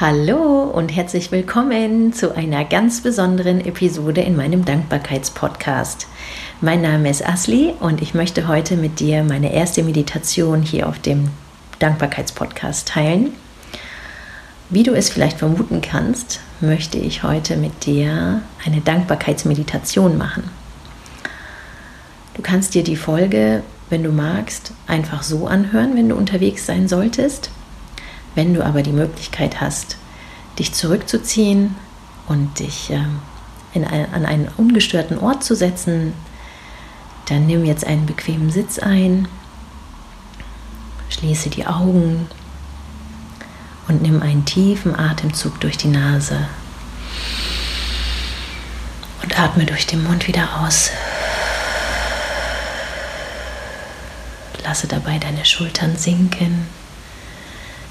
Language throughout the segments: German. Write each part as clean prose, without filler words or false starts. Hallo und herzlich willkommen zu einer ganz besonderen Episode in meinem Dankbarkeitspodcast. Mein Name ist Asli und ich möchte heute mit dir meine erste Meditation hier auf dem Dankbarkeitspodcast teilen. Wie du es vielleicht vermuten kannst, möchte ich heute mit dir eine Dankbarkeitsmeditation machen. Du kannst dir die Folge, wenn du magst, einfach so anhören, wenn du unterwegs sein solltest. Wenn du aber die Möglichkeit hast, dich zurückzuziehen und dich an einen ungestörten Ort zu setzen, dann nimm jetzt einen bequemen Sitz ein, schließe die Augen und nimm einen tiefen Atemzug durch die Nase und atme durch den Mund wieder aus. Lasse dabei deine Schultern sinken.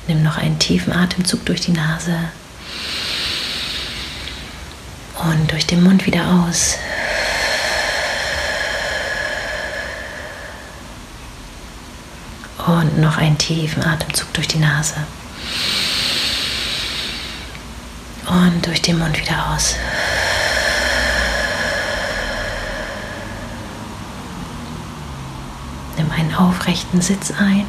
Nimm noch einen tiefen Atemzug durch die Nase und durch den Mund wieder aus. Und noch einen tiefen Atemzug durch die Nase. Und durch den Mund wieder aus. Nimm einen aufrechten Sitz ein.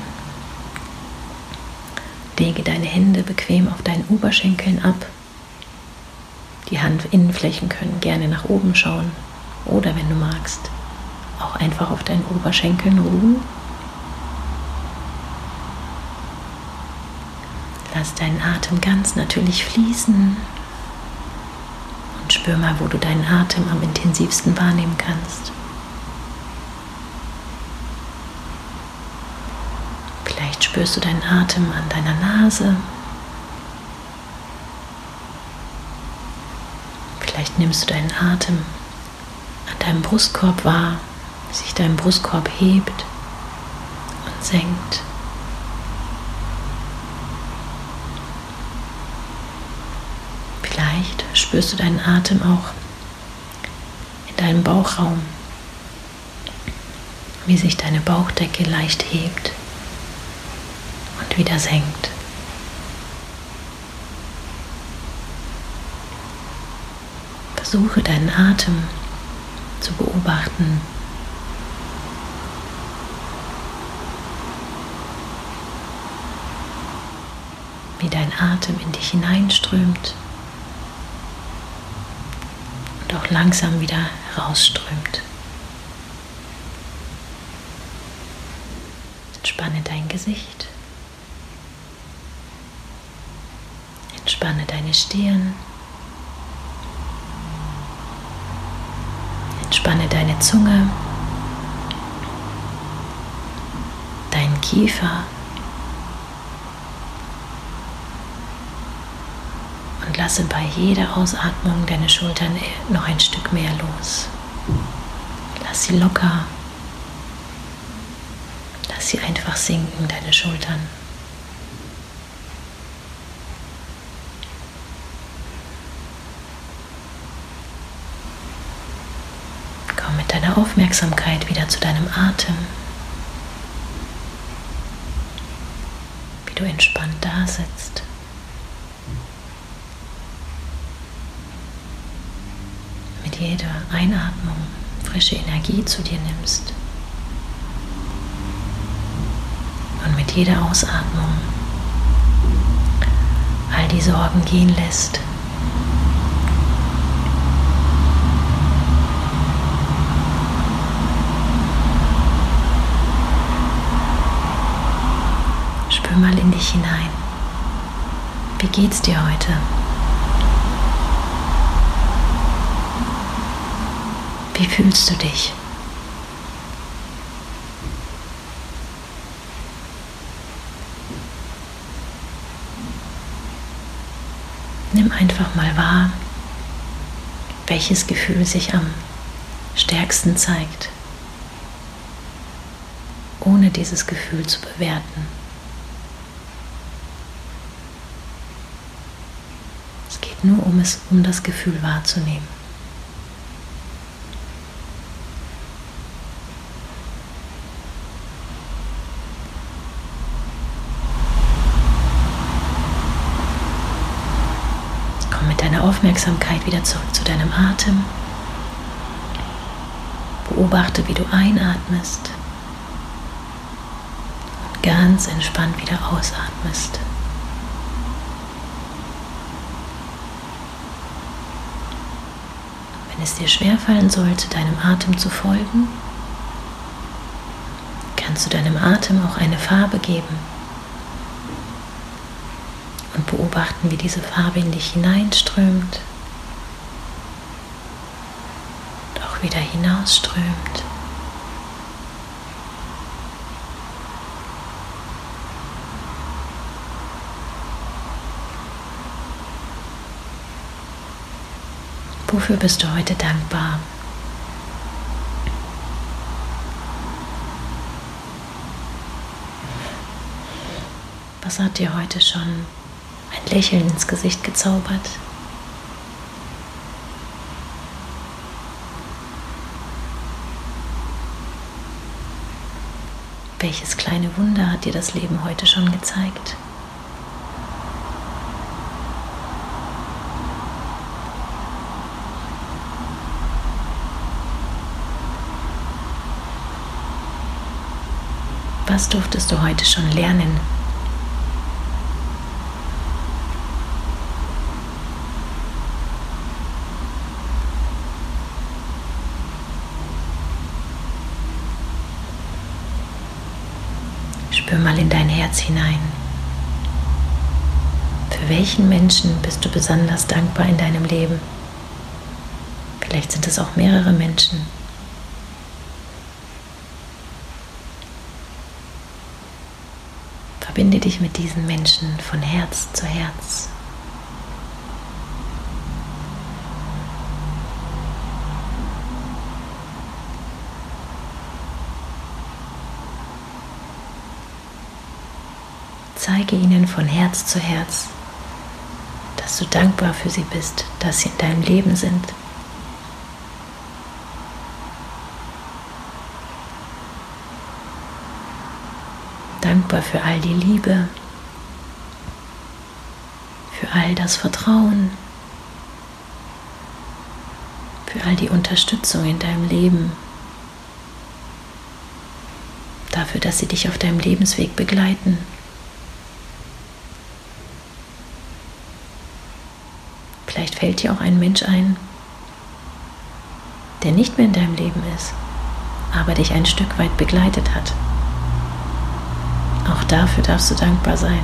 Lege deine Hände bequem auf deinen Oberschenkeln ab. Die Handinnenflächen können gerne nach oben schauen oder, wenn du magst, auch einfach auf deinen Oberschenkeln ruhen. Lass deinen Atem ganz natürlich fließen und spür mal, wo du deinen Atem am intensivsten wahrnehmen kannst. Vielleicht spürst du deinen Atem an deiner Nase. Vielleicht nimmst du deinen Atem an deinem Brustkorb wahr, wie sich dein Brustkorb hebt und senkt. Vielleicht spürst du deinen Atem auch in deinem Bauchraum, wie sich deine Bauchdecke leicht hebt. Wieder senkt. Versuche deinen Atem zu beobachten. Wie dein Atem in dich hineinströmt und auch langsam wieder rausströmt. Entspanne dein Gesicht. Entspanne deine Stirn, entspanne deine Zunge, deinen Kiefer und lasse bei jeder Ausatmung deine Schultern noch ein Stück mehr los. Lass sie locker, lass sie einfach sinken, deine Schultern. Deine Aufmerksamkeit wieder zu deinem Atem, wie du entspannt da sitzt. Mit jeder Einatmung frische Energie zu dir nimmst und mit jeder Ausatmung all die Sorgen gehen lässt. Mal in dich hinein. Wie geht's dir heute? Wie fühlst du dich? Nimm einfach mal wahr, welches Gefühl sich am stärksten zeigt, ohne dieses Gefühl zu bewerten. Nur um das Gefühl wahrzunehmen. Komm mit deiner Aufmerksamkeit wieder zurück zu deinem Atem. Beobachte, wie du einatmest und ganz entspannt wieder ausatmest. Wenn es dir schwerfallen sollte, deinem Atem zu folgen, kannst du deinem Atem auch eine Farbe geben und beobachten, wie diese Farbe in dich hineinströmt und auch wieder hinausströmt. Wofür bist du heute dankbar? Was hat dir heute schon ein Lächeln ins Gesicht gezaubert? Welches kleine Wunder hat dir das Leben heute schon gezeigt? Was durftest du heute schon lernen? Spür mal in dein Herz hinein. Für welchen Menschen bist du besonders dankbar in deinem Leben? Vielleicht sind es auch mehrere Menschen. Verbinde dich mit diesen Menschen von Herz zu Herz. Zeige ihnen von Herz zu Herz, dass du dankbar für sie bist, dass sie in deinem Leben sind. Dankbar für all die Liebe, für all das Vertrauen, für all die Unterstützung in deinem Leben, dafür, dass sie dich auf deinem Lebensweg begleiten. Vielleicht fällt dir auch ein Mensch ein, der nicht mehr in deinem Leben ist, aber dich ein Stück weit begleitet hat. Auch dafür darfst du dankbar sein.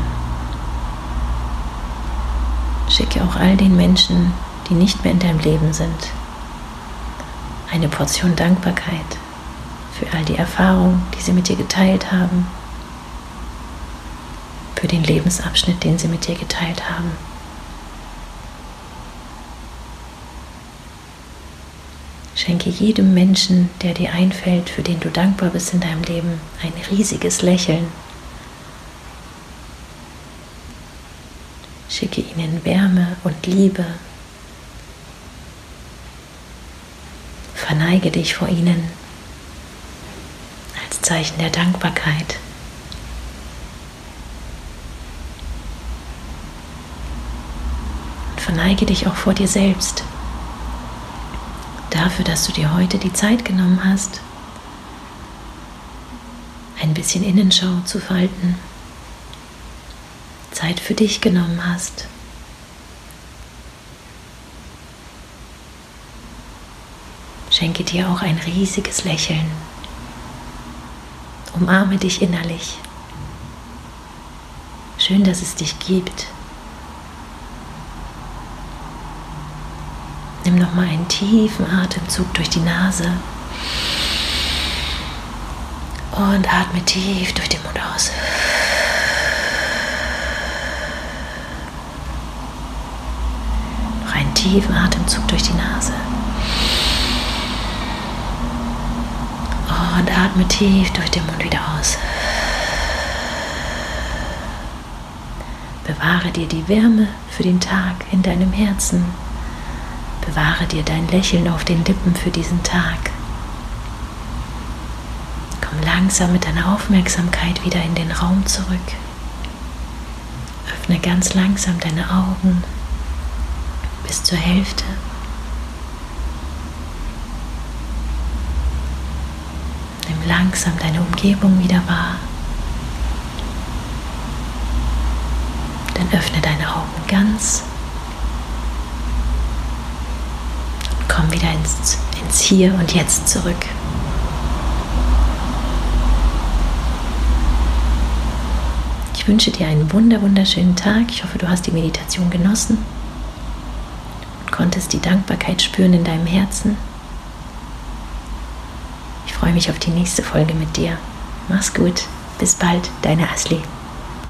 Schicke auch all den Menschen, die nicht mehr in deinem Leben sind, eine Portion Dankbarkeit für all die Erfahrungen, die sie mit dir geteilt haben, für den Lebensabschnitt, den sie mit dir geteilt haben. Schenke jedem Menschen, der dir einfällt, für den du dankbar bist in deinem Leben, ein riesiges Lächeln. Schicke ihnen Wärme und Liebe. Verneige dich vor ihnen als Zeichen der Dankbarkeit. Und verneige dich auch vor dir selbst, dafür, dass du dir heute die Zeit genommen hast, ein bisschen Innenschau zu falten, Zeit für dich genommen hast. Schenke dir auch ein riesiges Lächeln. Umarme dich innerlich. Schön, dass es dich gibt. Nimm nochmal einen tiefen Atemzug durch die Nase und atme tief durch den Mund aus. Noch einen tiefen Atemzug durch die Nase und atme tief durch den Mund wieder aus. Bewahre dir die Wärme für den Tag in deinem Herzen. Bewahre dir dein Lächeln auf den Lippen für diesen Tag. Komm langsam mit deiner Aufmerksamkeit wieder in den Raum zurück. Öffne ganz langsam deine Augen. bis zur Hälfte. Nimm langsam deine Umgebung wieder wahr. Dann öffne deine Augen ganz und komm wieder ins Hier und Jetzt zurück. Ich wünsche dir einen wunderschönen Tag. Ich hoffe, du hast die Meditation genossen und konntest die Dankbarkeit spüren in deinem Herzen. Ich freue mich auf die nächste Folge mit dir. Mach's gut. Bis bald, deine Asli.